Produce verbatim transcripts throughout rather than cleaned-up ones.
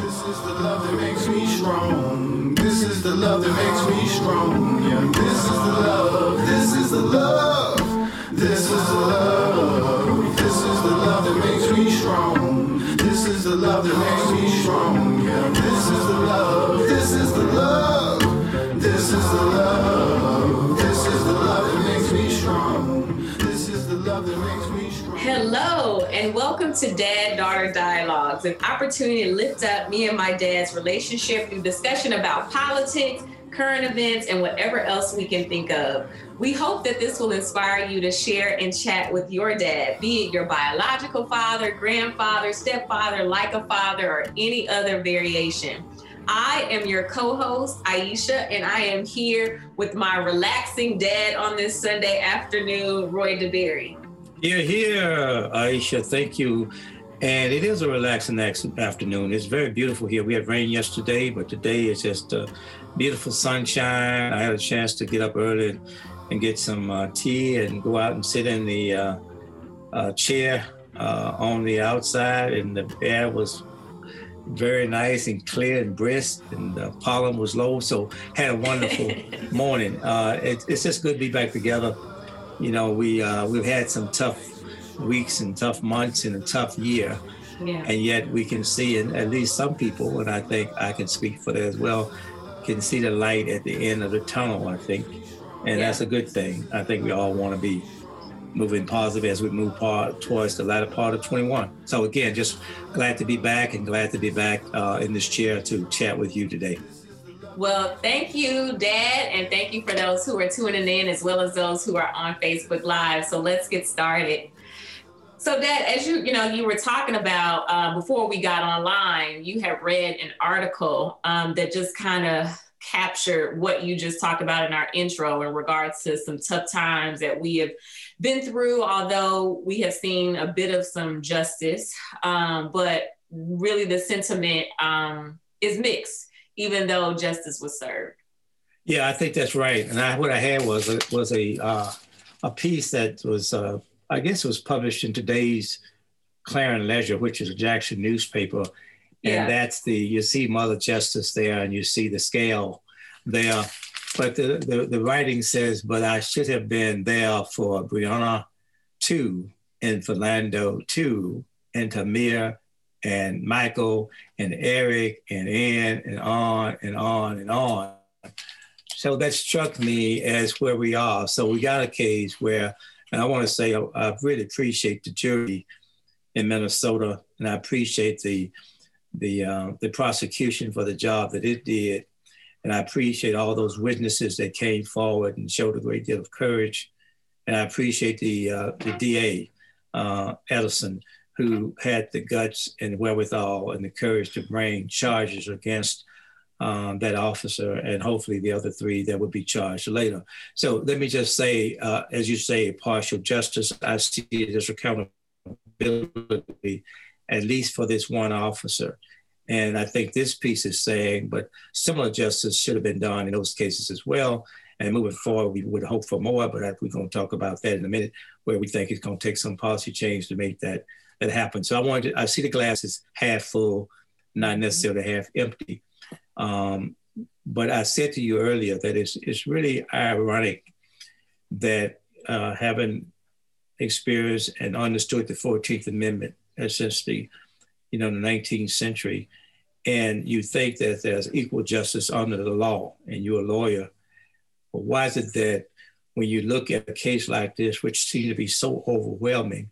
This is the love that makes me strong. This is the love that makes me strong. Yeah, this is the love. This is the love. This is the love. This is the love that makes me strong. This is the love that makes me strong. Yeah, this is the love. This is the love. This is the love. This is the love that makes me strong. This is the love that makes me strong. Hello, and welcome to Dad-Daughter Dialogues, an opportunity to lift up me and my dad's relationship through discussion about politics, current events, and whatever else we can think of. We hope that this will inspire you to share and chat with your dad, be it your biological father, grandfather, stepfather, like a father, or any other variation. I am your co-host, Aisha, and I am here with my relaxing dad on this Sunday afternoon, Roy DeBerry. You're here, Aisha. Thank you. And it is a relaxing afternoon. It's very beautiful here. We had rain yesterday, but today it's just uh, beautiful sunshine. I had a chance to get up early and, and get some uh, tea and go out and sit in the uh, uh, chair uh, on the outside. And the air was very nice and clear and brisk, and the pollen was low. So had a wonderful morning. Uh, it, it's just good to be back together. You know, we, uh, we've had some tough weeks and tough months and a tough year. Yeah. And yet we can see, and at least some people, and I think I can speak for that as well, can see the light at the end of the tunnel, I think. And yeah. That's a good thing. I think we all want to be moving positive as we move part, towards the latter part of twenty-one. So again, just glad to be back and glad to be back uh, in this chair to chat with you today. Well, thank you, Dad, and thank you for those who are tuning in as well as those who are on Facebook Live. So let's get started. So, Dad, as you you know, you were talking about uh, before we got online, you had read an article um, that just kind of captured what you just talked about in our intro in regards to some tough times that we have been through, although we have seen a bit of some justice, um, but really the sentiment um, is mixed, even though justice was served. Yeah, I think that's right. And I, what I had was a, was a uh, a piece that was, uh, I guess it was published in today's Clarion Ledger, which is a Jackson newspaper. Yeah. And that's the, you see Mother Justice there and you see the scale there. But the, the, the writing says, but I should have been there for Breonna too, and Philando too, and Tamir and Michael and Eric and Ann and on and on and on. So that struck me as where we are. So we got a case where, and I want to say, I really appreciate the jury in Minnesota, and I appreciate the the uh, the prosecution for the job that it did. And I appreciate all those witnesses that came forward and showed a great deal of courage. And I appreciate the, uh, the D A, uh, Ellison, who had the guts and wherewithal and the courage to bring charges against um, that officer and hopefully the other three that would be charged later. So let me just say, uh, as you say, partial justice, I see it as accountability, at least for this one officer. And I think this piece is saying, but similar justice should have been done in those cases as well. And moving forward, we would hope for more, but we're gonna talk about that in a minute, where we think it's gonna take some policy change to make that that happened. So I wanted to, I see the glass is half full, not necessarily half empty. Um, but I said to you earlier that it's it's really ironic that uh, having experienced and understood the fourteenth Amendment since the, you know, the nineteenth century, and you think that there's equal justice under the law, and you're a lawyer. But why is it that when you look at a case like this, which seems to be so overwhelming,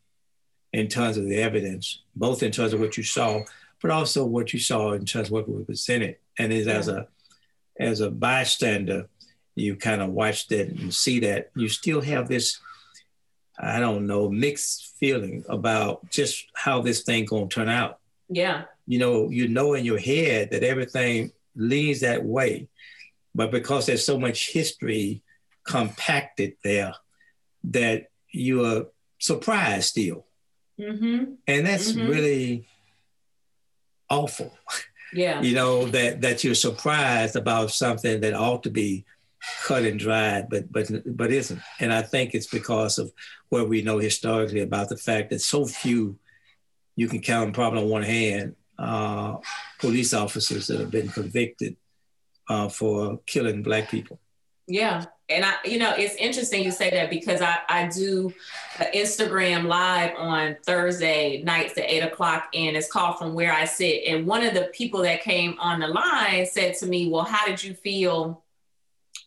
in terms of the evidence, both in terms of what you saw, but also what you saw in terms of what was presented. And as, as a as a bystander, you kind of watch that and see that. You still have this, I don't know, mixed feeling about just how this thing gonna turn out. Yeah. You know, you know in your head that everything leans that way, but because there's so much history compacted there, that you are surprised still. Mm-hmm. And that's mm-hmm. really awful. Yeah. You know, that, that you're surprised about something that ought to be cut and dried, but but but isn't. And I think it's because of what we know historically about the fact that so few, you can count them probably on one hand, uh, police officers that have been convicted uh, for killing Black people. Yeah. And I, you know, it's interesting you say that because I, I do an Instagram live on Thursday nights at eight o'clock and it's called From Where I Sit. And one of the people that came on the line said to me, well, how did you feel,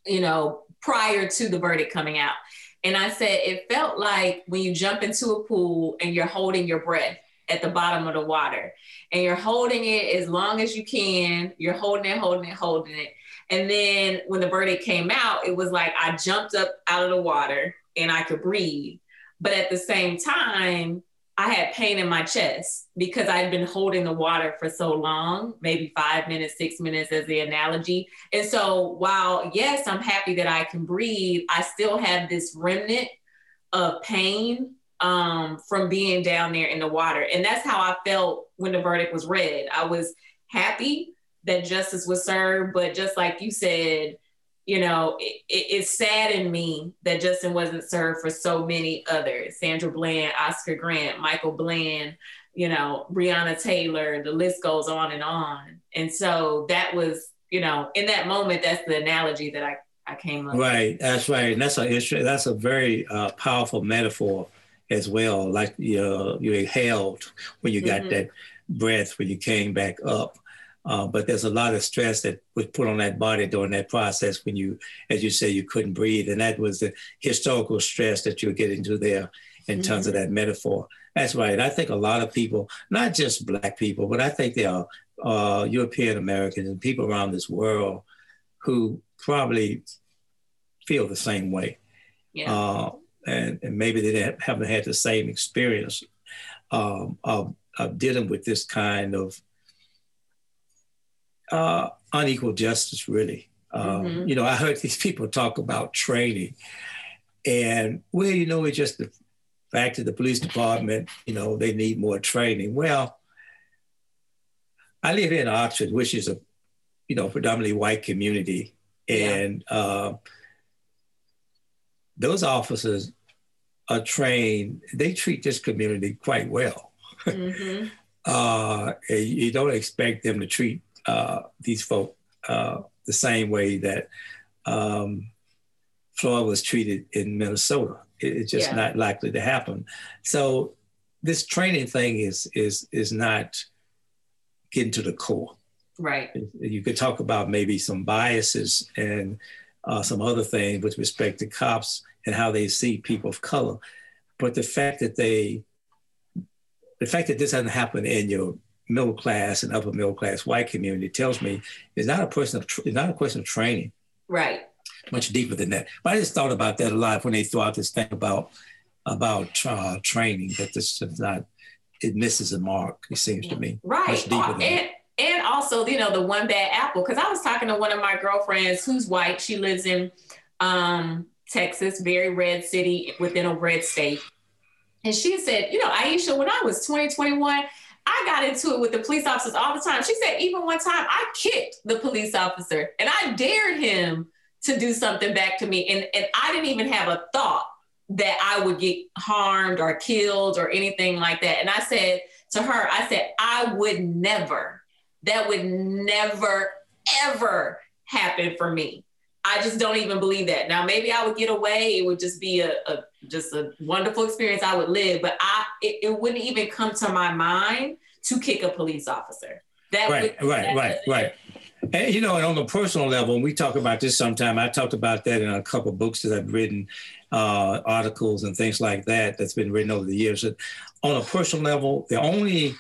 you know, prior to the verdict coming out? And I said, it felt like when you jump into a pool and you're holding your breath at the bottom of the water and you're holding it as long as you can, you're holding it, holding it, holding it. And then when the verdict came out, it was like I jumped up out of the water and I could breathe. But at the same time, I had pain in my chest because I'd been holding the water for so long, maybe five minutes, six minutes as the analogy. And so while, yes, I'm happy that I can breathe, I still have this remnant of pain um, from being down there in the water. And that's how I felt when the verdict was read. I was happy that justice was served, but just like you said, you know, it, it, it saddened me that justice wasn't served for so many others. Sandra Bland, Oscar Grant, Michael Brown, you know, Breonna Taylor, the list goes on and on. And so that was, you know, in that moment, that's the analogy that I, I came up with. Right, that's right. And that's a, that's a very uh, powerful metaphor as well. Like you, uh, you inhaled when you got mm-hmm. that breath, when you came back up. Uh, but there's a lot of stress that was put on that body during that process when you, as you say, you couldn't breathe. And that was the historical stress that you're getting to there in mm-hmm. terms of that metaphor. That's right. I think a lot of people, not just Black people, but I think there are uh, European Americans and people around this world who probably feel the same way. Yeah. Uh, and, and maybe they haven't had the same experience um, of, of dealing with this kind of Uh, unequal justice, really. Um, mm-hmm. You know, I heard these people talk about training and, well, you know, it's just the fact that the police department, you know, they need more training. Well, I live in Oxford, which is a, you know, predominantly white community. And yeah. uh, those officers are trained, they treat this community quite well. Mm-hmm. uh, you don't expect them to treat Uh, these folk uh, the same way that um, Floyd was treated in Minnesota. It, it's just yeah. not likely to happen. So this training thing is is is not getting to the core. Right. You could talk about maybe some biases and uh, some other things with respect to cops and how they see people of color, but the fact that they, the fact that this hasn't happened in your middle class and upper middle class white community tells me it's not a person of tra- it's not a question of training. Right. Much deeper than that. But I just thought about that a lot when they threw out this thing about about uh, training, that this is not, it misses a mark, it seems to me. Right. Much deeper uh, than and, and also, you know, the one bad apple, because I was talking to one of my girlfriends who's white. She lives in um, Texas, very red city within a red state. And she said, you know, Aisha, when I was twenty, twenty-one, I got into it with the police officers all the time. She said, even one time I kicked the police officer and I dared him to do something back to me. And, and I didn't even have a thought that I would get harmed or killed or anything like that. And I said to her, I said, I would never, that would never, ever happen for me. I just don't even believe that. Now, maybe I would get away. It would just be a, a just a wonderful experience I would live, but I it, it wouldn't even come to my mind to kick a police officer. That right, would, right, that right, right. And, you know, and on a personal level, and we talk about this sometime, I talked about that in a couple of books that I've written, uh, articles and things like that that's been written over the years. And on a personal level, the only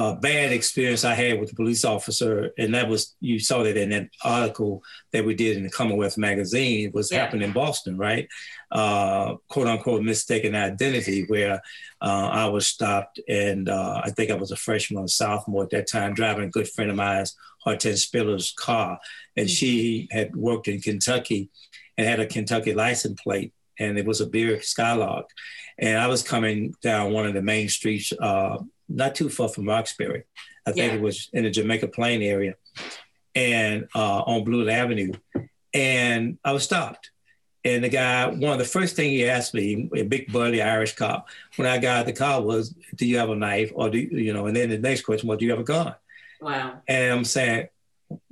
Uh, bad experience I had with the police officer, and that was, you saw that in that article that we did in the Commonwealth magazine, was yeah. happened in Boston, right? Uh, quote unquote mistaken identity, where uh, I was stopped, and uh, I think I was a freshman or sophomore at that time, driving a good friend of mine's, Hortense Spiller's car, and mm-hmm. she had worked in Kentucky and had a Kentucky license plate, and it was a Buick Skylark, and I was coming down one of the main streets, uh, not too far from Roxbury. I think yeah. it was in the Jamaica Plain area and uh, on Blue Avenue. And I was stopped. And the guy, one of the first thing he asked me, a big burly Irish cop, when I got out the car was, do you have a knife? Or do you, you know, and then the next question was, do you have a gun? Wow. And I'm saying,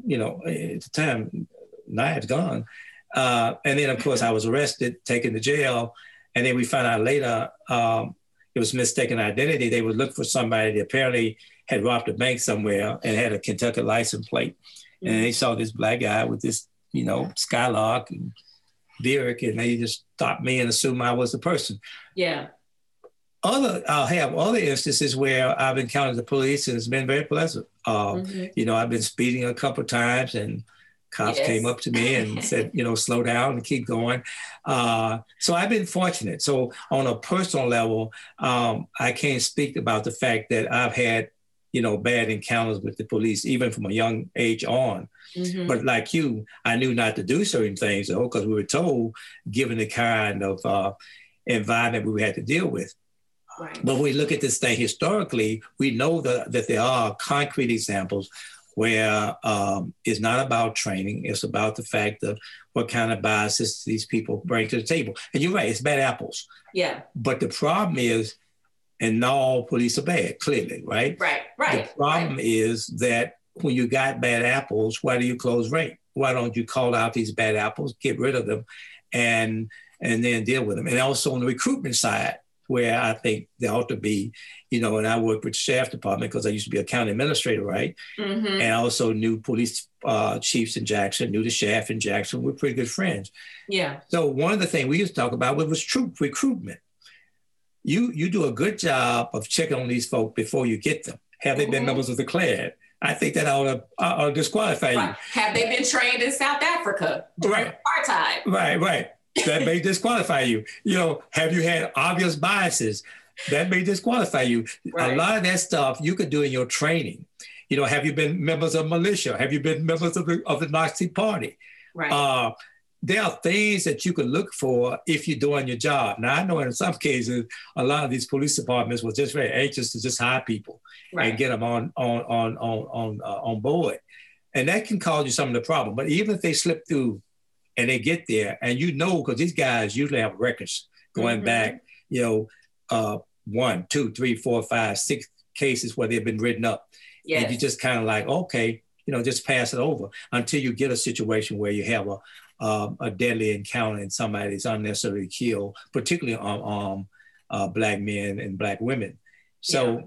you know, at the time, knives gone. Uh, and then, of course, I was arrested, taken to jail. And then we found out later um, it was mistaken identity. They would look for somebody that apparently had robbed a bank somewhere and had a Kentucky license plate. Mm-hmm. And they saw this black guy with this, you know, Skylark and Buick, and they just stopped me and assumed I was the person. Yeah. Other, I'll have other instances where I've encountered the police and it's been very pleasant. Uh, mm-hmm. You know, I've been speeding a couple of times and cops yes. came up to me and said, you know, slow down and keep going. Uh, so I've been fortunate. So on a personal level, um, I can't speak about the fact that I've had, you know, bad encounters with the police, even from a young age on. Mm-hmm. But like you, I knew not to do certain things, though, because we were told, given the kind of uh, environment we had to deal with. Right. But when we look at this thing historically, we know that, that there are concrete examples where um, it's not about training. It's about the fact of what kind of biases these people bring to the table. And you're right, it's bad apples. Yeah. But the problem is, and not all police are bad, clearly, right? Right, right. The problem right. is that when you got bad apples, why do you close rank? Why don't you call out these bad apples, get rid of them, and and then deal with them? And also on the recruitment side, where I think there ought to be, you know, and I worked with the sheriff's department because I used to be a county administrator, right? Mm-hmm. And I also knew police uh, chiefs in Jackson, knew the sheriff in Jackson. We're pretty good friends. Yeah. So one of the things we used to talk about was troop recruitment. You you do a good job of checking on these folk before you get them. Have they mm-hmm. been members of the Klan? I think that ought to, ought to disqualify right. you. Have they been trained in South Africa? Right. Apartheid. Right, right. That may disqualify you. You know, have you had obvious biases? That may disqualify you. Right. A lot of that stuff you could do in your training. You know, have you been members of militia? Have you been members of the, of the Nazi Party? Right. Uh, there are things that you could look for if you're doing your job. Now, I know in some cases, a lot of these police departments were just very anxious to just hire people right. and get them on on on on on, uh, on board, and that can cause you some of the problem. But even if they slip through. And they get there, and you know, because these guys usually have records going mm-hmm. back, you know, uh, one, two, three, four, five, six cases where they've been written up. Yes. And you just kind of like, okay, you know, just pass it over until you get a situation where you have a um, a deadly encounter and somebody's unnecessarily killed, particularly on um, uh, black men and black women. So yeah.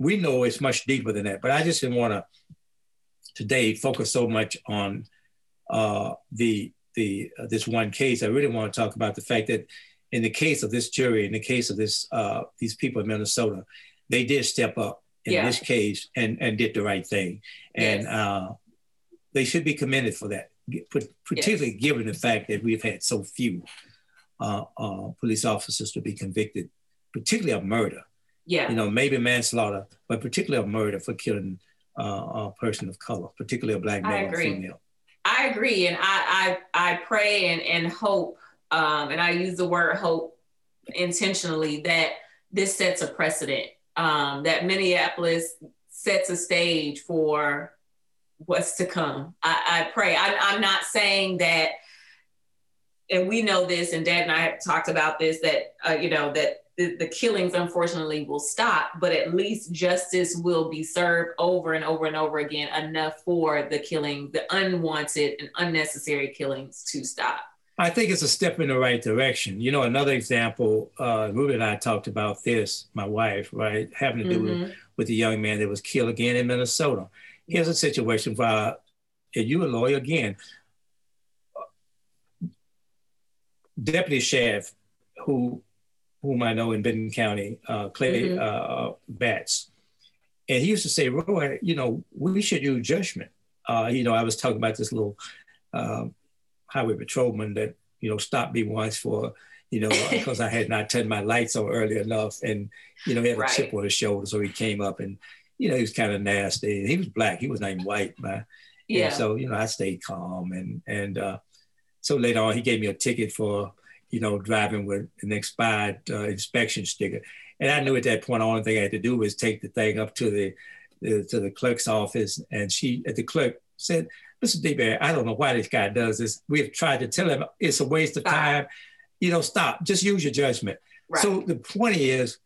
we know it's much deeper than that. But I just didn't want to today focus so much on uh, the The, uh, this one case. I really want to talk about the fact that in the case of this jury, in the case of this uh, these people in Minnesota, they did step up in yeah. this case and, and did the right thing. And yes. uh, they should be commended for that, particularly yes. given the fact that we've had so few uh, uh, police officers to be convicted, particularly of murder. Yeah. You know, maybe manslaughter, but particularly of murder for killing uh, a person of color, particularly a black male or female. I agree, and I I, I pray and, and hope, um, and I use the word hope intentionally, that this sets a precedent, um, that Minneapolis sets a stage for what's to come. I, I pray. I, I'm not saying that, and we know this, and Dad and I have talked about this, that, uh, you know, that the, the killings, unfortunately, will stop, but at least justice will be served over and over and over again enough for the killing, the unwanted and unnecessary killings to stop. I think it's a step in the right direction. You know, another example, uh, Ruby and I talked about this, my wife, right, having to do mm-hmm. with, with the young man that was killed again in Minnesota. Here's a situation where, if you're a lawyer again, deputy sheriff who whom I know in Benton County, uh, Clay mm-hmm. uh, Batts. And he used to say, Roy, you know, we should use judgment. Uh, you know, I was talking about this little uh, highway patrolman that, you know, stopped me once for, you know, because I had not turned my lights on early enough. And, you know, he had right. a chip on his shoulder. So he came up and, you know, he was kind of nasty. He was black. He was not even white. But, yeah. And so, you know, I stayed calm. And, and uh, so later on, he gave me a ticket for, you know, driving with an expired uh, inspection sticker. And I knew at that point, the only thing I had to do was take the thing up to the, the to the clerk's office. And she, at the clerk, said, Mister DeBerry, I don't know why this guy does this. We've tried to tell him it's a waste of stop. time. You know, stop. Just use your judgment. Right. So the point is,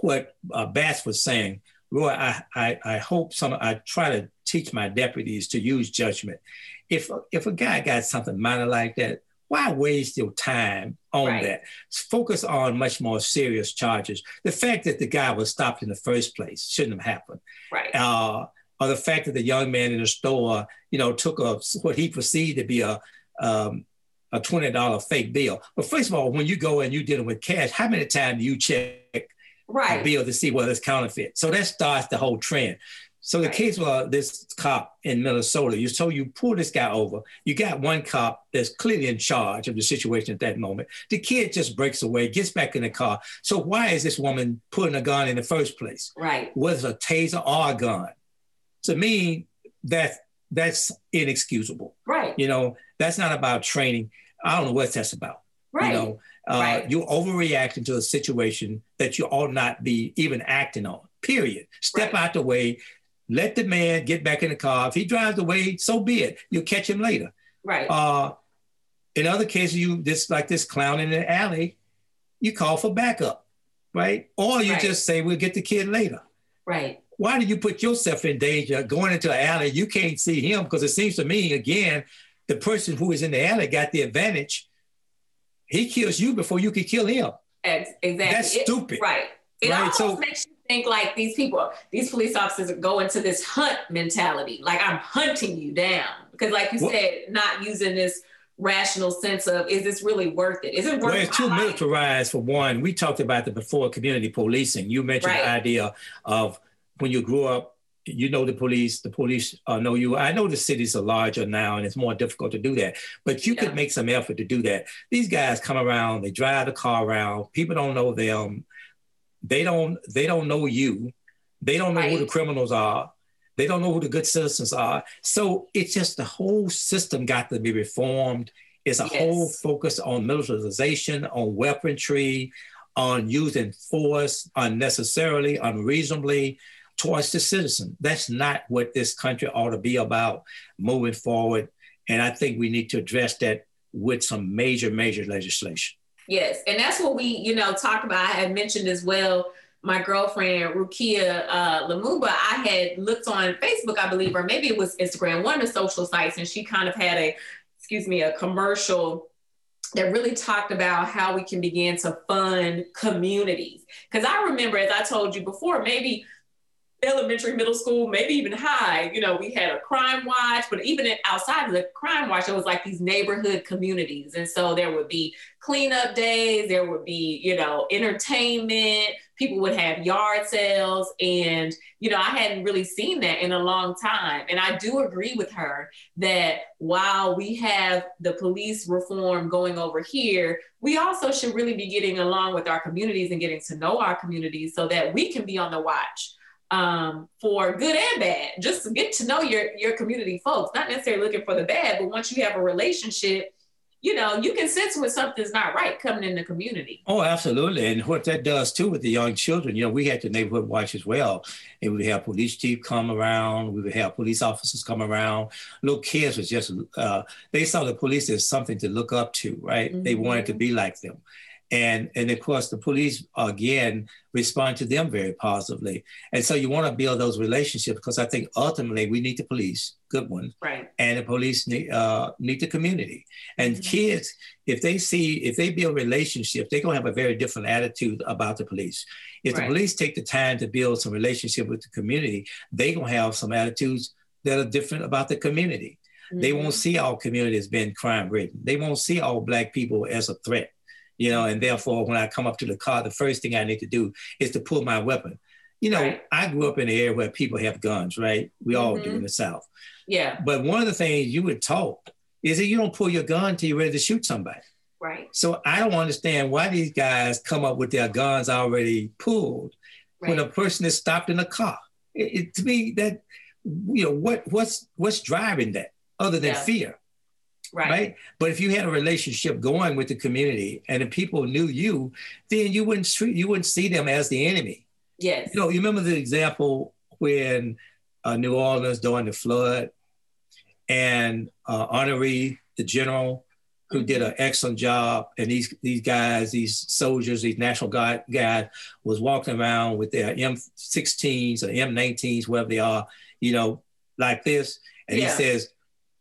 what uh, Bass was saying Roy, I, I, I hope some, I try to teach my deputies to use judgment. If, if a guy got something minor like that, why waste your time on right. that? Focus on much more serious charges. The fact that the guy was stopped in the first place shouldn't have happened. Right. Uh, or the fact that the young man in the store, you know, took a, what he perceived to be a, um, a twenty dollar fake bill. But first of all, when you go and you're dealing with cash, how many times do you check right. a bill to see whether it's counterfeit? So that starts the whole trend. So the right. case with this cop in Minnesota, you so you pull this guy over, you got one cop that's clearly in charge of the situation at that moment. The kid just breaks away, gets back in the car. So why is this woman putting a gun in the first place? Right. Was a taser or a gun? To me, that that's inexcusable. Right. You know, that's not about training. I don't know what that's about. Right. You know, uh, right. you're overreacting to a situation that you ought not be even acting on, period. Step right. out the way. Let the man get back in the car. If he drives away, so be it. You'll catch him later. Right. Uh, in other cases, you just like this clown in the alley, you call for backup, right? Or you right. just say, we'll get the kid later. Right. Why do you put yourself in danger going into an alley? You can't see him, because it seems to me, again, the person who is in the alley got the advantage. He kills you before you can kill him. Exactly. That's it, stupid. Right. It right? almost so, makes you think like these people, these police officers go into this hunt mentality. Like, I'm hunting you down. Because like you well, said, not using this rational sense of, is this really worth it? Is it worth it? Well, it's too life? militarized, for one. We talked about that before, community policing. You mentioned right. the idea of when you grow up, you know the police, the police uh, know you. I know the cities are larger now and it's more difficult to do that, but you yeah. could make some effort to do that. These guys come around, they drive the car around, people don't know them. They don't, they don't know you. They don't know right. who the criminals are. They don't know who the good citizens are. So it's just the whole system got to be reformed. It's a yes. whole focus on militarization, on weaponry, on using force unnecessarily, unreasonably towards the citizen. That's not what this country ought to be about moving forward. And I think we need to address that with some major, major legislation. Yes, and that's what we, you know, talked about. I had mentioned as well, my girlfriend, Rukia uh, Lamuba, I had looked on Facebook, I believe, or maybe it was Instagram, one of the social sites, and she kind of had a, excuse me, a commercial that really talked about how we can begin to fund communities. Because I remember, as I told you before, maybe elementary, middle school, maybe even high, you know, we had a crime watch, but even outside of the crime watch, it was like these neighborhood communities. And so there would be cleanup days, there would be, you know, entertainment, people would have yard sales. And, you know, I hadn't really seen that in a long time. And I do agree with her that while we have the police reform going over here, we also should really be getting along with our communities and getting to know our communities so that we can be on the watch. Um, for good and bad, just to get to know your, your community folks, not necessarily looking for the bad, but once you have a relationship, you know, you can sense when something's not right coming in the community. Oh, absolutely. And what that does too with the young children, you know, we had the neighborhood watch as well. And we would have police chief come around. We would have police officers come around. Little kids was just, uh, they saw the police as something to look up to, right? Mm-hmm. They wanted to be like them. And, and of course, the police, again, respond to them very positively. And so you want to build those relationships, because I think ultimately we need the police, good one, right. and the police need, uh, need the community. And mm-hmm. kids, if they see, if they build relationships, they're going to have a very different attitude about the police. If right. the police take the time to build some relationship with the community, they're going to have some attitudes that are different about the community. Mm-hmm. They won't see all communities being crime-ridden. They won't see all Black people as a threat. You know, and therefore, when I come up to the car, the first thing I need to do is to pull my weapon. You know, right. I grew up in an area where people have guns, right? We all mm-hmm. do in the South. Yeah. But one of the things you were taught is that you don't pull your gun till you're ready to shoot somebody. Right. So I don't understand why these guys come up with their guns already pulled right. when a person is stopped in a car. It, it, to me, that, you know, what what's what's driving that other than yeah. fear? Right. right. But if you had a relationship going with the community and the people knew you, then you wouldn't treat, you wouldn't see them as the enemy. Yes. You know, you remember the example when uh, New Orleans during the flood and uh, Honoré, the general who did an excellent job. And these these guys, these soldiers, these National Guard guys was walking around with their M sixteens or M nineteens, whatever they are, you know, like this. And yeah. he says,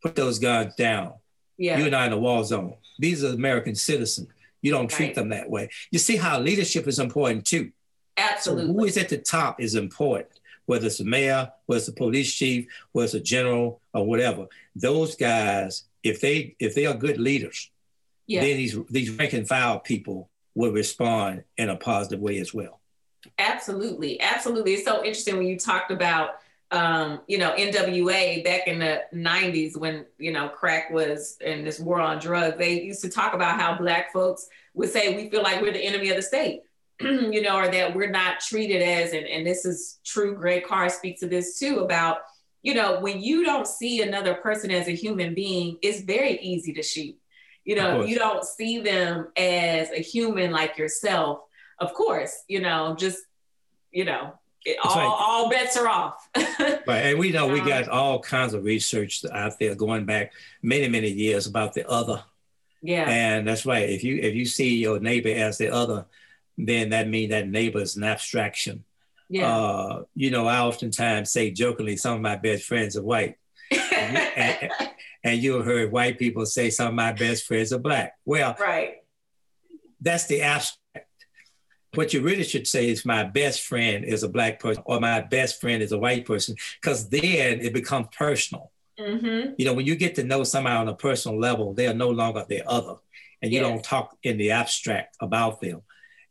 put those guns down. Yeah. You're not in a war zone. These are American citizens. You don't treat right. them that way. You see how leadership is important too. Absolutely. So who is at the top is important, whether it's the mayor, whether it's the police chief, whether it's a general or whatever. Those guys, if they if they are good leaders, yeah. then these these rank and file people will respond in a positive way as well. Absolutely, absolutely. It's so interesting when you talked about um, you know, N W A back in the nineties when, you know, crack was in this war on drugs. They used to talk about how Black folks would say, we feel like we're the enemy of the state, you know, or that we're not treated as, and, and this is true. Greg Carr speaks to this too, about, you know, when you don't see another person as a human being, it's very easy to shoot. You know, you don't see them as a human like yourself, of course, you know, just, you know, It, all, right. all bets are off. Right, and we know we got all kinds of research out there going back many, many years about the other. Yeah, and that's right. If you if you see your neighbor as the other, then that means that neighbor is an abstraction. Yeah, uh, you know, I oftentimes say jokingly, some of my best friends are white, and, and, and you'll hear white people say some of my best friends are Black. Well, right, that's the abstraction. What you really should say is my best friend is a Black person or my best friend is a white person, because then it becomes personal. Mm-hmm. You know, when you get to know somebody on a personal level, they are no longer the other, and you yes. don't talk in the abstract about them.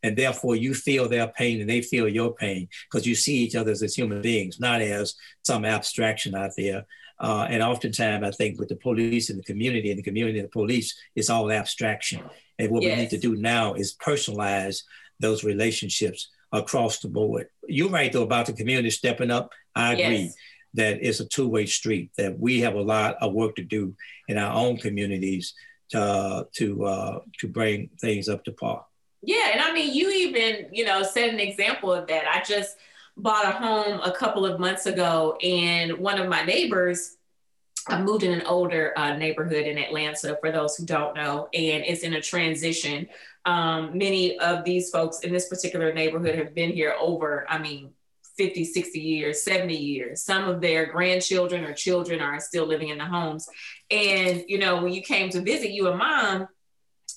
And therefore you feel their pain and they feel your pain, because you see each other as human beings, not as some abstraction out there. Uh, and oftentimes I think with the police and the community and the community and the police, it's all abstraction. And what yes. we need to do now is personalize those relationships across the board. You're right though about the community stepping up. I agree yes. that it's a two-way street, that we have a lot of work to do in our own communities to uh, to, uh, to bring things up to par. Yeah, and I mean, you even, you know, set an example of that. I just bought a home a couple of months ago, and one of my neighbors, I moved in an older uh, neighborhood in Atlanta, for those who don't know, and it's in a transition. Um, many of these folks in this particular neighborhood have been here over, I mean, fifty, sixty years, seventy years. Some of their grandchildren or children are still living in the homes. And, you know, when you came to visit you and mom,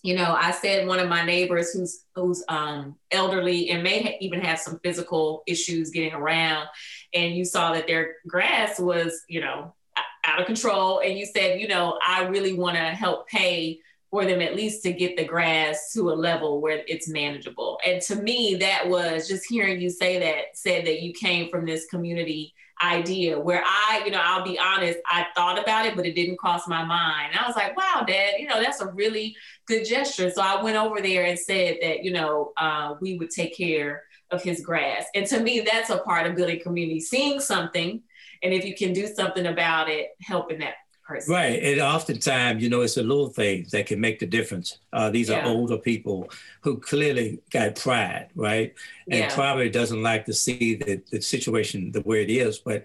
you know, I said one of my neighbors who's who's um, elderly and may ha- even have some physical issues getting around, and you saw that their grass was, you know, out of control. And you said, you know, I really want to help pay for them at least to get the grass to a level where it's manageable. And to me, that was just hearing you say that, said that you came from this community idea where I, you know, I'll be honest, I thought about it, but it didn't cross my mind. And I was like, wow, Dad, you know, that's a really good gesture. So I went over there and said that, you know, uh, we would take care of his grass. And to me, that's a part of building community, seeing something. And if you can do something about it, helping that person. Right. And oftentimes, you know, it's the little things that can make the difference. Uh, these yeah. are older people who clearly got pride, right? And yeah. probably doesn't like to see the, the situation the way it is, but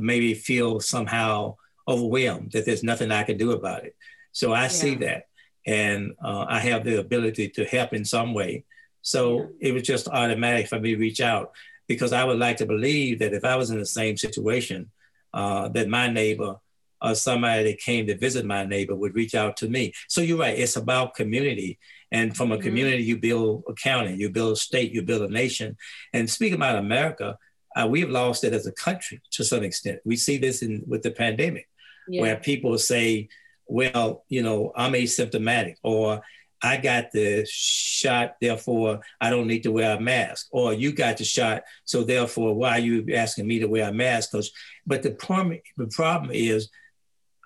maybe feel somehow overwhelmed that there's nothing I can do about it. So I yeah. see that. And uh, I have the ability to help in some way. So yeah. it was just automatic for me to reach out. Because I would like to believe that if I was in the same situation, uh, that my neighbor or somebody that came to visit my neighbor would reach out to me. So you're right, it's about community. And from a community, you build a county, you build a state, you build a nation. And speaking about America, uh, we've lost it as a country to some extent. We see this in with the pandemic, yeah. where people say, well, you know, I'm asymptomatic, or I got the shot, therefore I don't need to wear a mask. Or you got the shot, so therefore why are you asking me to wear a mask? Cause, but the problem, the problem is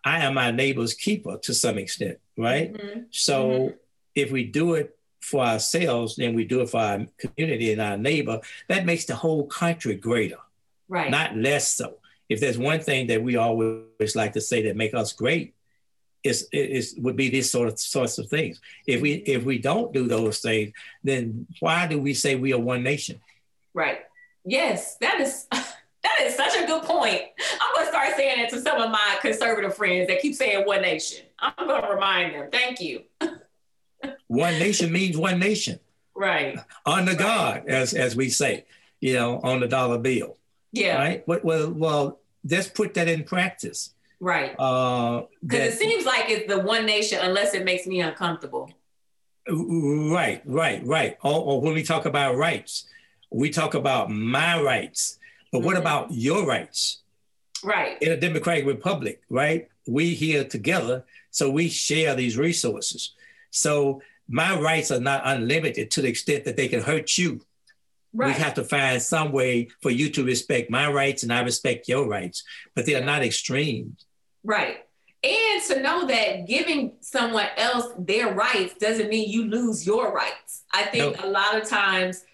I am my neighbor's keeper to some extent, right? Mm-hmm. So mm-hmm. if we do it for ourselves, then we do it for our community and our neighbor, that makes the whole country greater, right? Not less so. If there's one thing that we always like to say that make us great, It's, it's would be these sort of sorts of things. If we if we don't do those things, then why do we say we are one nation? Right. Yes, that is that is such a good point. I'm gonna start saying it to some of my conservative friends that keep saying one nation. I'm going to remind them. Thank you. One nation means one nation. Right. Under God, right. as as we say, you know, on the dollar bill. Yeah. Right. Well, well, let's put that in practice. Right. Because uh, it seems like it's the one nation, unless it makes me uncomfortable. Right, right, right. Or, or when we talk about rights, we talk about my rights. But mm-hmm. what about your rights? Right. In a democratic republic, right? We here together, so we share these resources. So my rights are not unlimited to the extent that they can hurt you. Right. We have to find some way for you to respect my rights and I respect your rights, but they are not extreme. Right. And to know that giving someone else their rights doesn't mean you lose your rights. I think no. a lot of times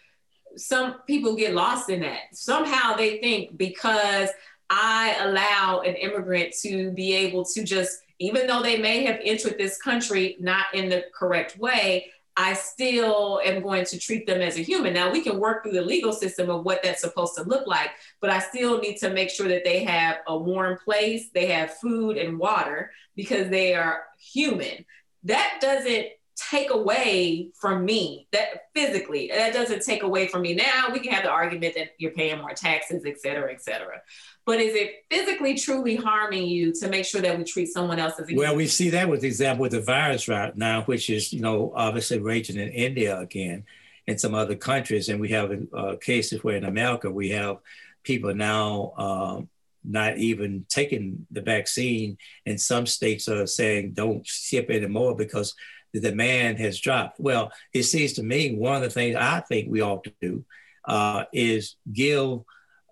some people get lost in that. Somehow they think because I allow an immigrant to be able to just, even though they may have entered this country not in the correct way, I still am going to treat them as a human. Now, we can work through the legal system of what that's supposed to look like, but I still need to make sure that they have a warm place, they have food and water, because they are human. That doesn't take away from me, that physically, that doesn't take away from me. Now, we can have the argument that you're paying more taxes, et cetera, et cetera. But is it physically truly harming you to make sure that we treat someone else as a human? Well, we see that with example with the virus right now, which is, you know, obviously raging in India again and some other countries. And we have uh, cases where in America, we have people now um, not even taking the vaccine. And some states are saying don't ship anymore because the demand has dropped. Well, it seems to me one of the things I think we ought to do uh, is give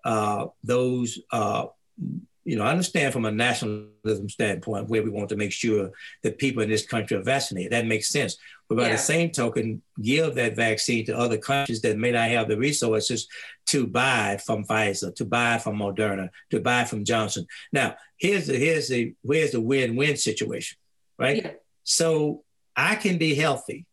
Uh, those, uh, you know, I understand from a nationalism standpoint where we want to make sure that people in this country are vaccinated. That makes sense. But by yeah. the same token, give that vaccine to other countries that may not have the resources to buy from Pfizer, to buy from Moderna, to buy from Johnson. Now, here's the here's the where's the win-win situation, right? Yeah. So I can be healthy,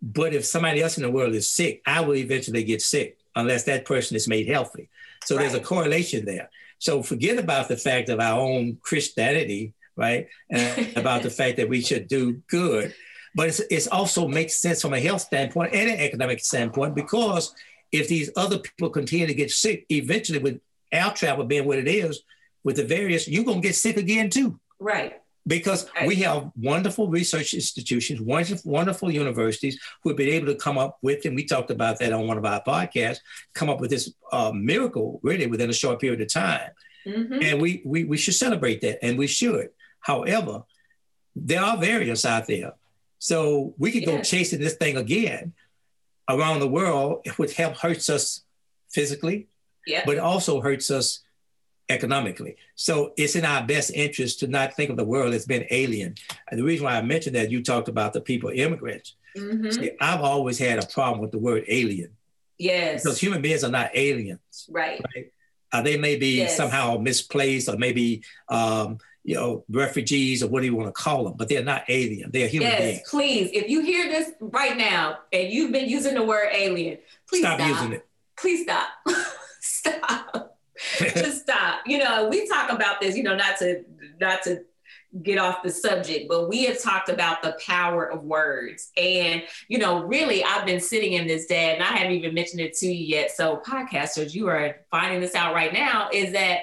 but if somebody else in the world is sick, I will eventually get sick unless that person is made healthy. So right. there's a correlation there. So forget about the fact of our own Christianity, right? And about the fact that we should do good. But it's, it's also makes sense from a health standpoint and an economic standpoint, because if these other people continue to get sick, eventually with air travel being what it is, with the various, you're going to get sick again too. Right. Because right. we have wonderful research institutions, wonderful, wonderful universities who have been able to come up with, and we talked about that on one of our podcasts, come up with this uh, miracle really within a short period of time. Mm-hmm. And we, we we should celebrate that, and we should. However, there are variants out there. So we could yeah. go chasing this thing again around the world, which help hurts us physically, yeah. but also hurts us economically. So it's in our best interest to not think of the world as being alien. And the reason why I mentioned that, you talked about the people, immigrants. Mm-hmm. See, I've always had a problem with the word alien. Yes. Because human beings are not aliens. Right. right? Uh, they may be yes. somehow misplaced, or maybe, um, you know, refugees, or what do you want to call them? But they're not alien. They're human yes, beings. Yes, please. If you hear this right now and you've been using the word alien, please stop. Stop using it. Please stop. Stop. Just stop. You know, we talk about this, you know, not to not to get off the subject, but we have talked about the power of words. And, you know, really, I've been sitting in this, Dad, and I haven't even mentioned it to you yet. So podcasters, you are finding this out right now, is that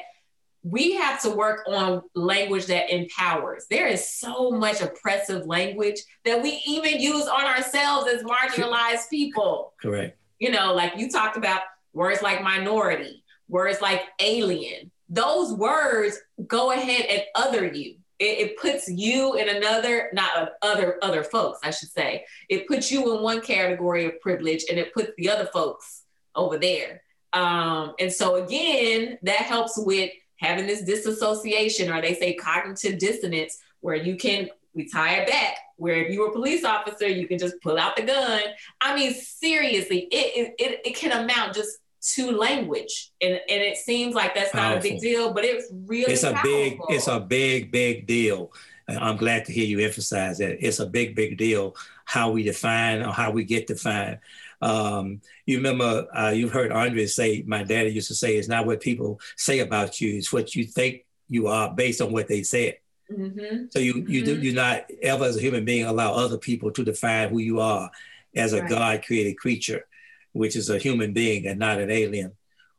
we have to work on language that empowers. There is so much oppressive language that we even use on ourselves as marginalized people. Correct. You know, like you talked about words like minority. Words like alien, those words go ahead and other you. It, it puts you in another, not other other folks, I should say. It puts you in one category of privilege and it puts the other folks over there. Um, and so again, that helps with having this disassociation, or they say cognitive dissonance, where you can, we tie it back, where if you were a police officer, you can just pull out the gun. I mean, seriously, it it, it can amount just to language, and and it seems like that's not powerful. A big deal, but it's really it's a powerful. big it's a big big deal. I'm glad to hear you emphasize that. It's a big big deal how we define or how we get defined. Um, you remember uh, you've heard Andre say, my daddy used to say, it's not what people say about you, it's what you think you are based on what they said. Mm-hmm. So you you mm-hmm. do you're not ever as a human being allow other people to define who you are as a right. God created creature, which is a human being and not an alien,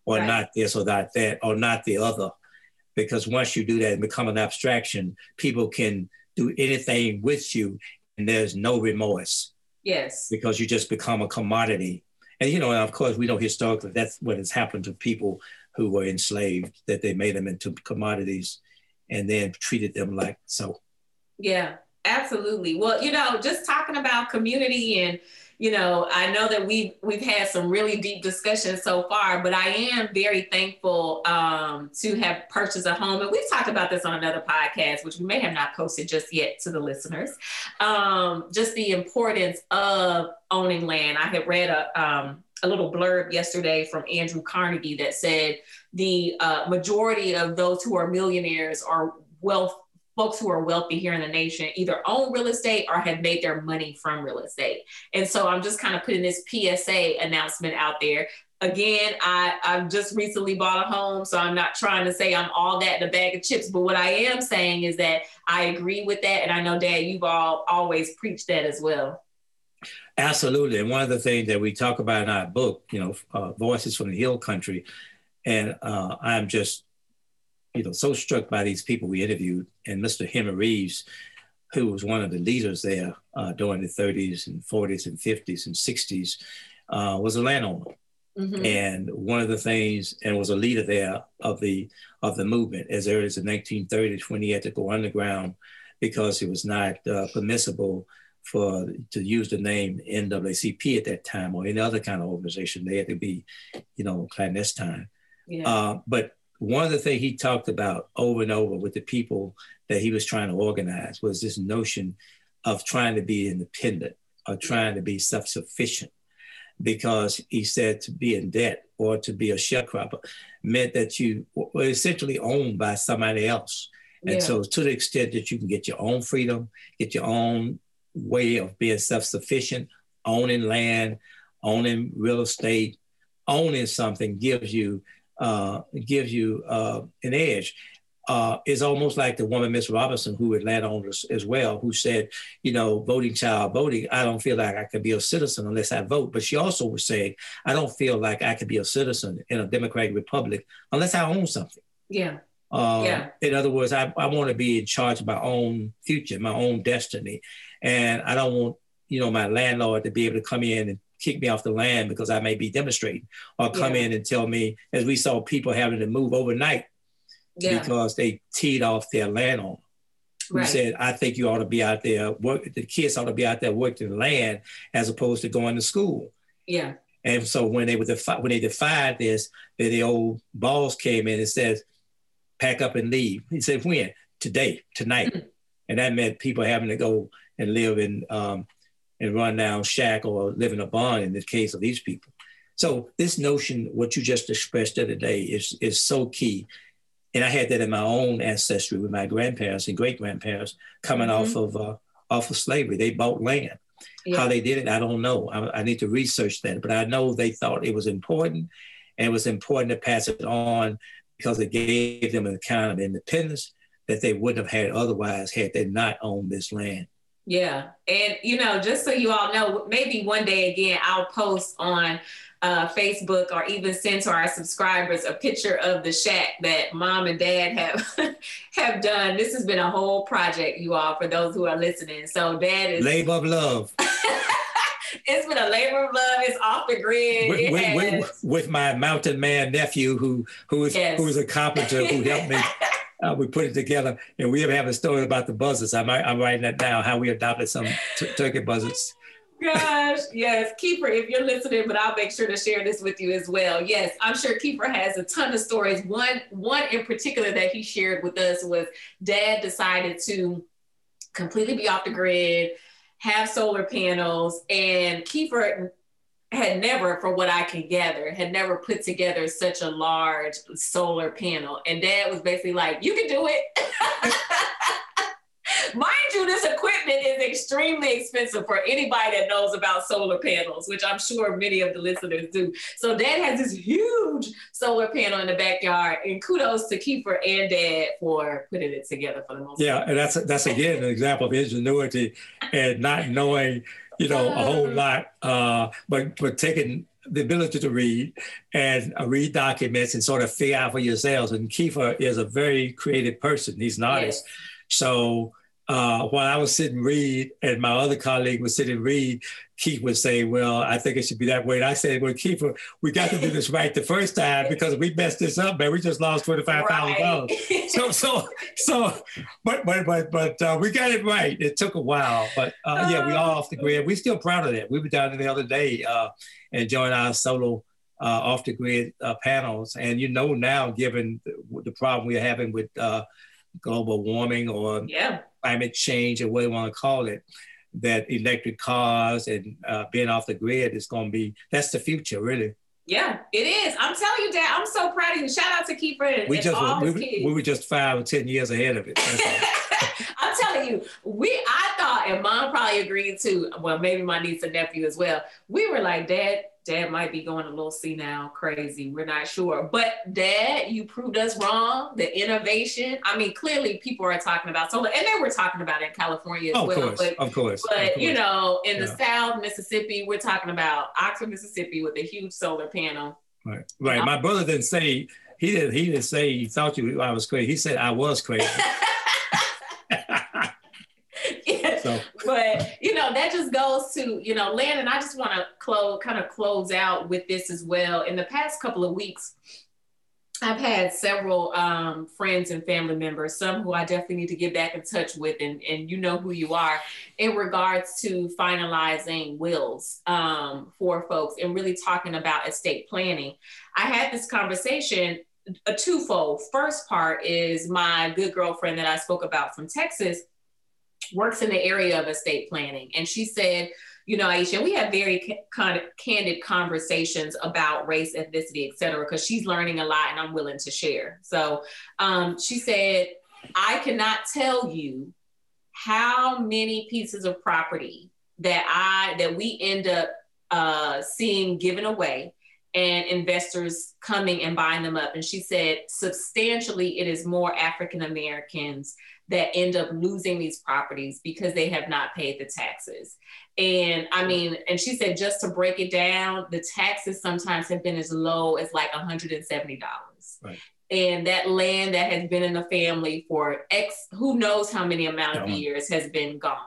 or right. not this or not that or not the other. Because once you do that and become an abstraction, people can do anything with you and there's no remorse. Yes. Because you just become a commodity. And, you know, and of course, we know historically that's what has happened to people who were enslaved, that they made them into commodities and then treated them like so. Yeah, absolutely. Well, you know, just talking about community and, you know, I know that we've, we've had some really deep discussions so far, but I am very thankful um, to have purchased a home. And we've talked about this on another podcast, which we may have not posted just yet to the listeners. Um, just the importance of owning land. I had read a, um, a little blurb yesterday from Andrew Carnegie that said the uh, majority of those who are millionaires are wealth, folks who are wealthy here in the nation either own real estate or have made their money from real estate. And so I'm just kind of putting this P S A announcement out there. Again, I, I've just recently bought a home, so I'm not trying to say I'm all that in a bag of chips, but what I am saying is that I agree with that. And I know, Dad, you've all always preached that as well. Absolutely. And one of the things that we talk about in our book, you know, uh, Voices from the Hill Country, and uh, I'm just, you know, so struck by these people we interviewed, and Mister Henry Reeves, who was one of the leaders there uh, during the thirties and forties and fifties and sixties, uh, was a landowner. Mm-hmm. And one of the things, and was a leader there of the of the movement as early as the nineteen thirties when he had to go underground because it was not uh, permissible for to use the name N double A C P at that time or any other kind of organization. They had to be, you know, clandestine. Yeah. Uh, but one of the things he talked about over and over with the people that he was trying to organize was this notion of trying to be independent or trying to be self-sufficient, because he said to be in debt or to be a sharecropper meant that you were essentially owned by somebody else. And yeah. so to the extent that you can get your own freedom, get your own way of being self-sufficient, owning land, owning real estate, owning something gives you uh, gives you uh, an edge. Uh, it's almost like the woman, Miz Robinson, who was landowner as well, who said, you know, voting child voting, I don't feel like I could be a citizen unless I vote. But she also was saying, I don't feel like I could be a citizen in a democratic republic unless I own something. Yeah. Uh, yeah. In other words, I, I want to be in charge of my own future, my own destiny. And I don't want, you know, my landlord to be able to come in and kick me off the land because I may be demonstrating, or come yeah. in and tell me, as we saw people having to move overnight yeah. because they teed off their landowner. Right. Who said, I think you ought to be out there, work, the kids ought to be out there working the land as opposed to going to school. Yeah. And so when they, were defi- when they defied this, then the old boss came in and says, pack up and leave. He said, when? Today, tonight. Mm-hmm. And that meant people having to go and live in um, and run down shack or live in a barn in the case of these people. So this notion, what you just expressed the other day, is, is so key. And I had that in my own ancestry with my grandparents and great-grandparents coming mm-hmm. off of uh, off of slavery. They bought land. Yeah. How they did it, I don't know. I, I need to research that. But I know they thought it was important, and it was important to pass it on because it gave them a kind of independence that they wouldn't have had otherwise had they not owned this land. Yeah. And, you know, just so you all know, maybe one day again, I'll post on uh, Facebook or even send to our subscribers a picture of the shack that Mom and Dad have have done. This has been a whole project, you all, for those who are listening. So Dad is... labor of love. It's been a labor of love. It's off the grid. With, with, with, with my mountain man nephew, who who is yes. who is a carpenter, who helped me. Uh, we put it together, and we have a story about the buzzards. I'm I'm writing that down. How we adopted some t- turkey buzzards. Gosh, yes, Keefer, if you're listening, but I'll make sure to share this with you as well. Yes, I'm sure Keefer has a ton of stories. One one in particular that he shared with us was Dad decided to completely be off the grid, have solar panels, and Keefer had never, from what I can gather, had never put together such a large solar panel. And Dad was basically like, you can do it. Mind you, this equipment is extremely expensive for anybody that knows about solar panels, which I'm sure many of the listeners do. So Dad has this huge solar panel in the backyard, and kudos to Keefe and Dad for putting it together for the most part. Yeah, and that's, that's again, an example of ingenuity and not knowing, you know, a whole lot, uh, but, but taking the ability to read and read documents and sort of figure out for yourselves. And Keefe is a very creative person. He's an artist. Yes. So uh, while I would sit and read and my other colleague would sit and read, Keefe would say, well, I think it should be that way. And I said, well, Keefe, we got to do this right the first time because we messed this up, man. We just lost twenty-five thousand dollars. Right. So, so, so, but, but, but, but uh, we got it right. It took a while, but uh, yeah, we all off the grid. We're still proud of that. We were down there the other day uh, and joined our solo uh, off the grid uh, panels. And, you know, now given the problem we're having with uh, global warming or yeah. climate change or what you want to call it, that electric cars and uh, being off the grid is going to be, that's the future, really. Yeah, it is. I'm telling you, Dad, I'm so proud of you. Shout out to Keefe and, we and just, all we, his kids. We were just five or ten years ahead of it. I'm telling you, we, I thought, and Mom probably agreed too, well, maybe my niece and nephew as well, we were like, Dad, Dad might be going a little senile, crazy. We're not sure. But Dad, you proved us wrong. The innovation. I mean, clearly people are talking about solar, and they were talking about it in California as oh, well. Of course, but, of course. But, of course. you know, in yeah. the South, Mississippi, we're talking about Oxford, Mississippi with a huge solar panel. Right, right. Um, My brother didn't say, he didn't, he didn't say he thought you I was crazy. He said I was crazy. So. But, you know, that just goes to, you know, Landon, I just want to close, kind of close out with this as well. In the past couple of weeks, I've had several um, friends and family members, some who I definitely need to get back in touch with, and, and you know who you are, in regards to finalizing wills um, for folks and really talking about estate planning. I had this conversation, a twofold. First part is my good girlfriend that I spoke about from Texas works in the area of estate planning. And she said, you know, Aisha, we have very c- kind of candid conversations about race, ethnicity, et cetera, because she's learning a lot and I'm willing to share. So um, she said, I cannot tell you how many pieces of property that I, that we end up uh, seeing given away and investors coming and buying them up. And she said, substantially, it is more African-Americans that end up losing these properties because they have not paid the taxes. And I mean, and she said, just to break it down, the taxes sometimes have been as low as like one hundred seventy dollars. Right. And that land that has been in the family for X, who knows how many amount of years has been gone.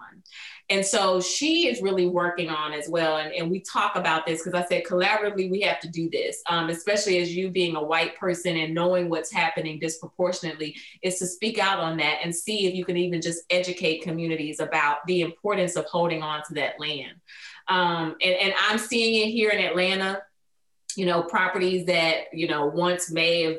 And so she is really working on as well. And, and we talk about this because I said, collaboratively, we have to do this, um, especially as you being a white person and knowing what's happening disproportionately, is to speak out on that and see if you can even just educate communities about the importance of holding on to that land. Um, and, and I'm seeing it here in Atlanta, you know, properties that, you know, once may have,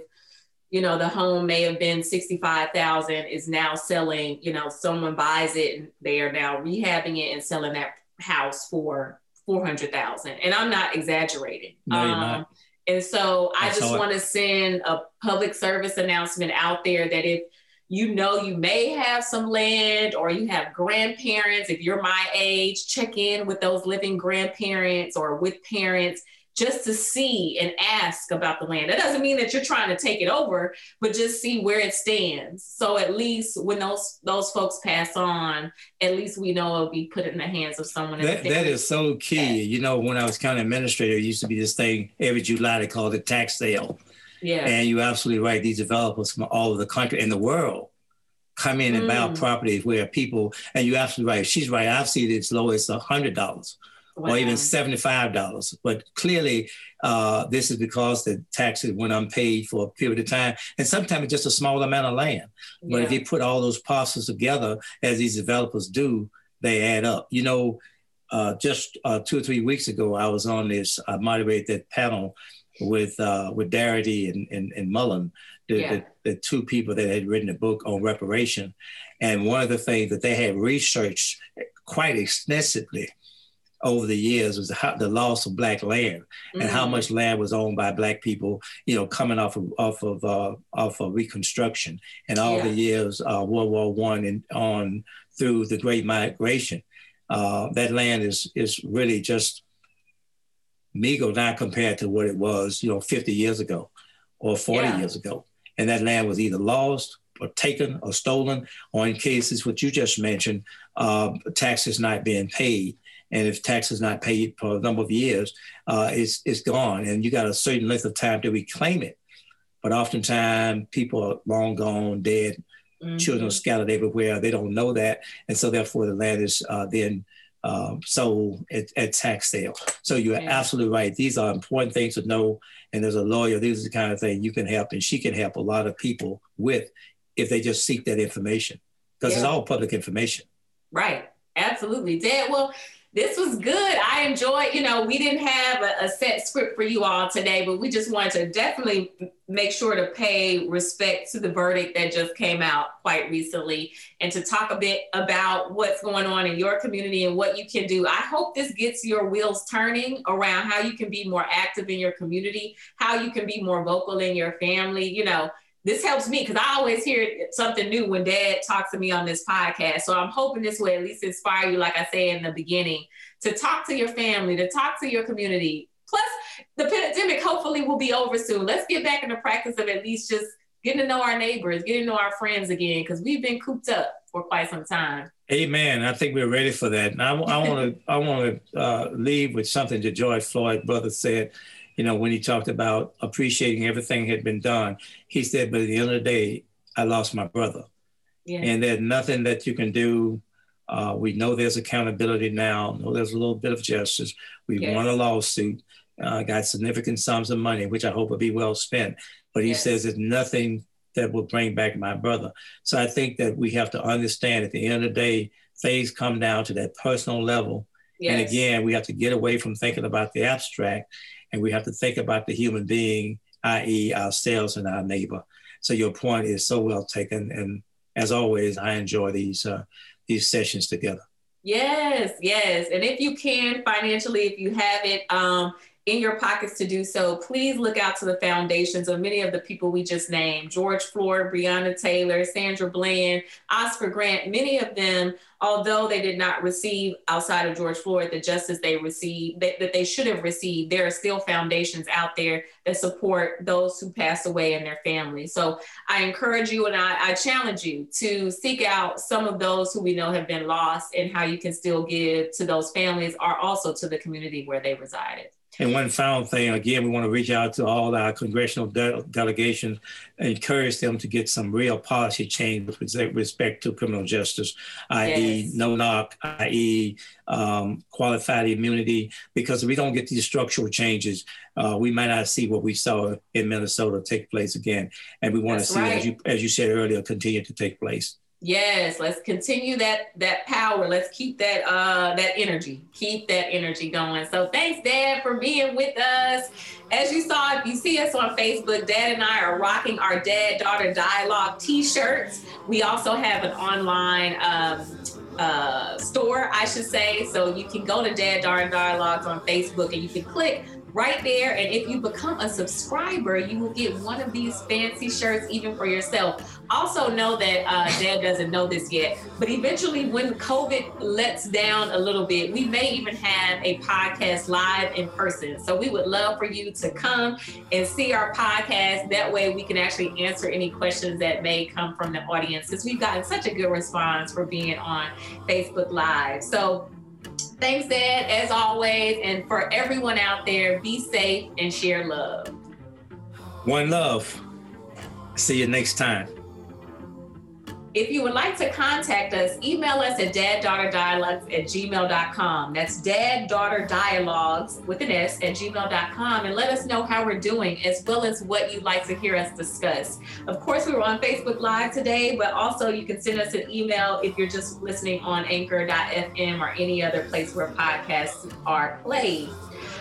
you know, the home may have been sixty-five thousand is now selling, you know, someone buys it and they are now rehabbing it and selling that house for four hundred thousand. And I'm not exaggerating. No, um, not. And so I, I just want to send a public service announcement out there that if you know you may have some land or you have grandparents, if you're my age, check in with those living grandparents or with parents, just to see and ask about the land. That doesn't mean that you're trying to take it over, but just see where it stands. So at least when those those folks pass on, at least we know it'll be put in the hands of someone. That, that is so key. Yeah. You know, when I was county administrator, it used to be this thing every July they called it tax sale. Yeah. And you're absolutely right. These developers from all over the country and the world come in mm. and buy properties where people, and you're absolutely right. She's right. I've seen it as low as one hundred dollars. Wow. Or even seventy-five dollars. But clearly, uh, this is because the taxes went unpaid for a period of time, and sometimes just a small amount of land. But yeah. if you put all those parcels together, as these developers do, they add up. You know, uh, just uh, two or three weeks ago, I was on this, I moderated that panel with uh, with Darity and, and, and Mullen, the, yeah. the, the two people that had written a book on reparation. And one of the things that they had researched quite extensively over the years was how, the loss of Black land mm-hmm. and how much land was owned by Black people, you know, coming off of off of uh, off of Reconstruction and all yeah. the years uh, World War One and on through the Great Migration. Uh, that land is is really just meager now compared to what it was, you know, fifty years ago or forty yeah. years ago. And that land was either lost or taken or stolen, or in cases what you just mentioned, uh, taxes not being paid. And if taxes not paid for a number of years, uh, it's it's gone. And you got a certain length of time to reclaim it. But oftentimes people are long gone, dead. Mm-hmm. Children are scattered everywhere. They don't know that. And so therefore the land is uh, then uh, sold at, at tax sale. So you're yeah. absolutely right. These are important things to know. And as a lawyer, these are the kind of thing you can help and she can help a lot of people with if they just seek that information. Because yeah. it's all public information. Right. Absolutely. Dad, well, this was good. I enjoyed, you know, we didn't have a, a set script for you all today, but we just wanted to definitely make sure to pay respect to the verdict that just came out quite recently and to talk a bit about what's going on in your community and what you can do. I hope this gets your wheels turning around how you can be more active in your community, how you can be more vocal in your family. You know, this helps me because I always hear something new when Dad talks to me on this podcast. So I'm hoping this will at least inspire you, like I said in the beginning, to talk to your family, to talk to your community. Plus, the pandemic hopefully will be over soon. Let's get back into practice of at least just getting to know our neighbors, getting to know our friends again, because we've been cooped up for quite some time. Amen. I think we're ready for that. And I want to I want to uh, leave with something that George Floyd brother said. You know, when he talked about appreciating everything had been done, he said, but at the end of the day, I lost my brother. Yeah. And there's nothing that you can do. Uh, we know there's accountability now. Know there's a little bit of justice. We yes. won a lawsuit, uh, got significant sums of money, which I hope will be well spent. But he yes. says there's nothing that will bring back my brother. So I think that we have to understand at the end of the day, things come down to that personal level. Yes. And again, we have to get away from thinking about the abstract. And we have to think about the human being, that is ourselves and our neighbor. So your point is so well taken. And as always, I enjoy these uh, these sessions together. Yes, yes. And if you can financially, if you have it um, in your pockets to do so, please look out to the foundations of many of the people we just named, George Floyd, Breonna Taylor, Sandra Bland, Oscar Grant, many of them, although they did not receive outside of George Floyd the justice they received, that, that they should have received, there are still foundations out there that support those who passed away and their families. So I encourage you and I, I challenge you to seek out some of those who we know have been lost and how you can still give to those families or also to the community where they resided. And one final thing, again, we want to reach out to all our congressional de- delegations, encourage them to get some real policy change with respect to criminal justice, that is yes. no knock, that is um, qualified immunity, because if we don't get these structural changes, uh, we might not see what we saw in Minnesota take place again. And we want That's to see, right. as you, as you said earlier, continue to take place. Yes, let's continue that that power. Let's keep that uh that energy. Keep that energy going. So thanks, Dad, for being with us. As you saw, if you see us on Facebook, Dad and I are rocking our Dad-Daughter Dialogue T-shirts. We also have an online um, uh, store, I should say. So you can go to Dad-Daughter Dialogues on Facebook and you can click right there. And if you become a subscriber, you will get one of these fancy shirts even for yourself. Also know that uh, Dad doesn't know this yet, but eventually when COVID lets down a little bit, we may even have a podcast live in person. So we would love for you to come and see our podcast. That way we can actually answer any questions that may come from the audience, because we've gotten such a good response for being on Facebook Live. So thanks, Dad, as always. And for everyone out there, be safe and share love. One love. See you next time. If you would like to contact us, email us at daddaughterdialogues at gmail dot com. That's daddaughterdialogues with an S at gmail dot com, and let us know how we're doing as well as what you'd like to hear us discuss. Of course, we were on Facebook Live today, but also you can send us an email if you're just listening on anchor dot f m or any other place where podcasts are played.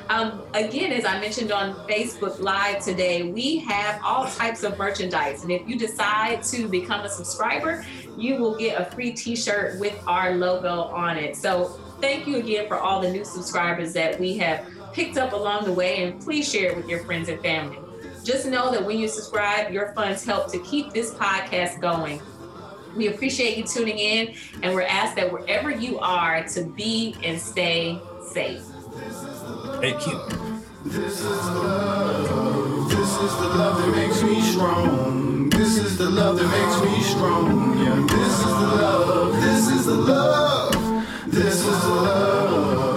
Um, again, as I mentioned on Facebook Live today, we have all types of merchandise. And if you decide to become a subscriber, you will get a free t-shirt with our logo on it. So Thank you again for all the new subscribers that we have picked up along the way, and please share it with your friends and family. Just know that when you subscribe, your funds help to keep this podcast going. We appreciate you tuning in, and we're asked that wherever you are to be and stay safe. Thank you. This is the love. This is the love that makes me strong. This is the love that makes me strong. Yeah. This is the love. This is the love. This is the love.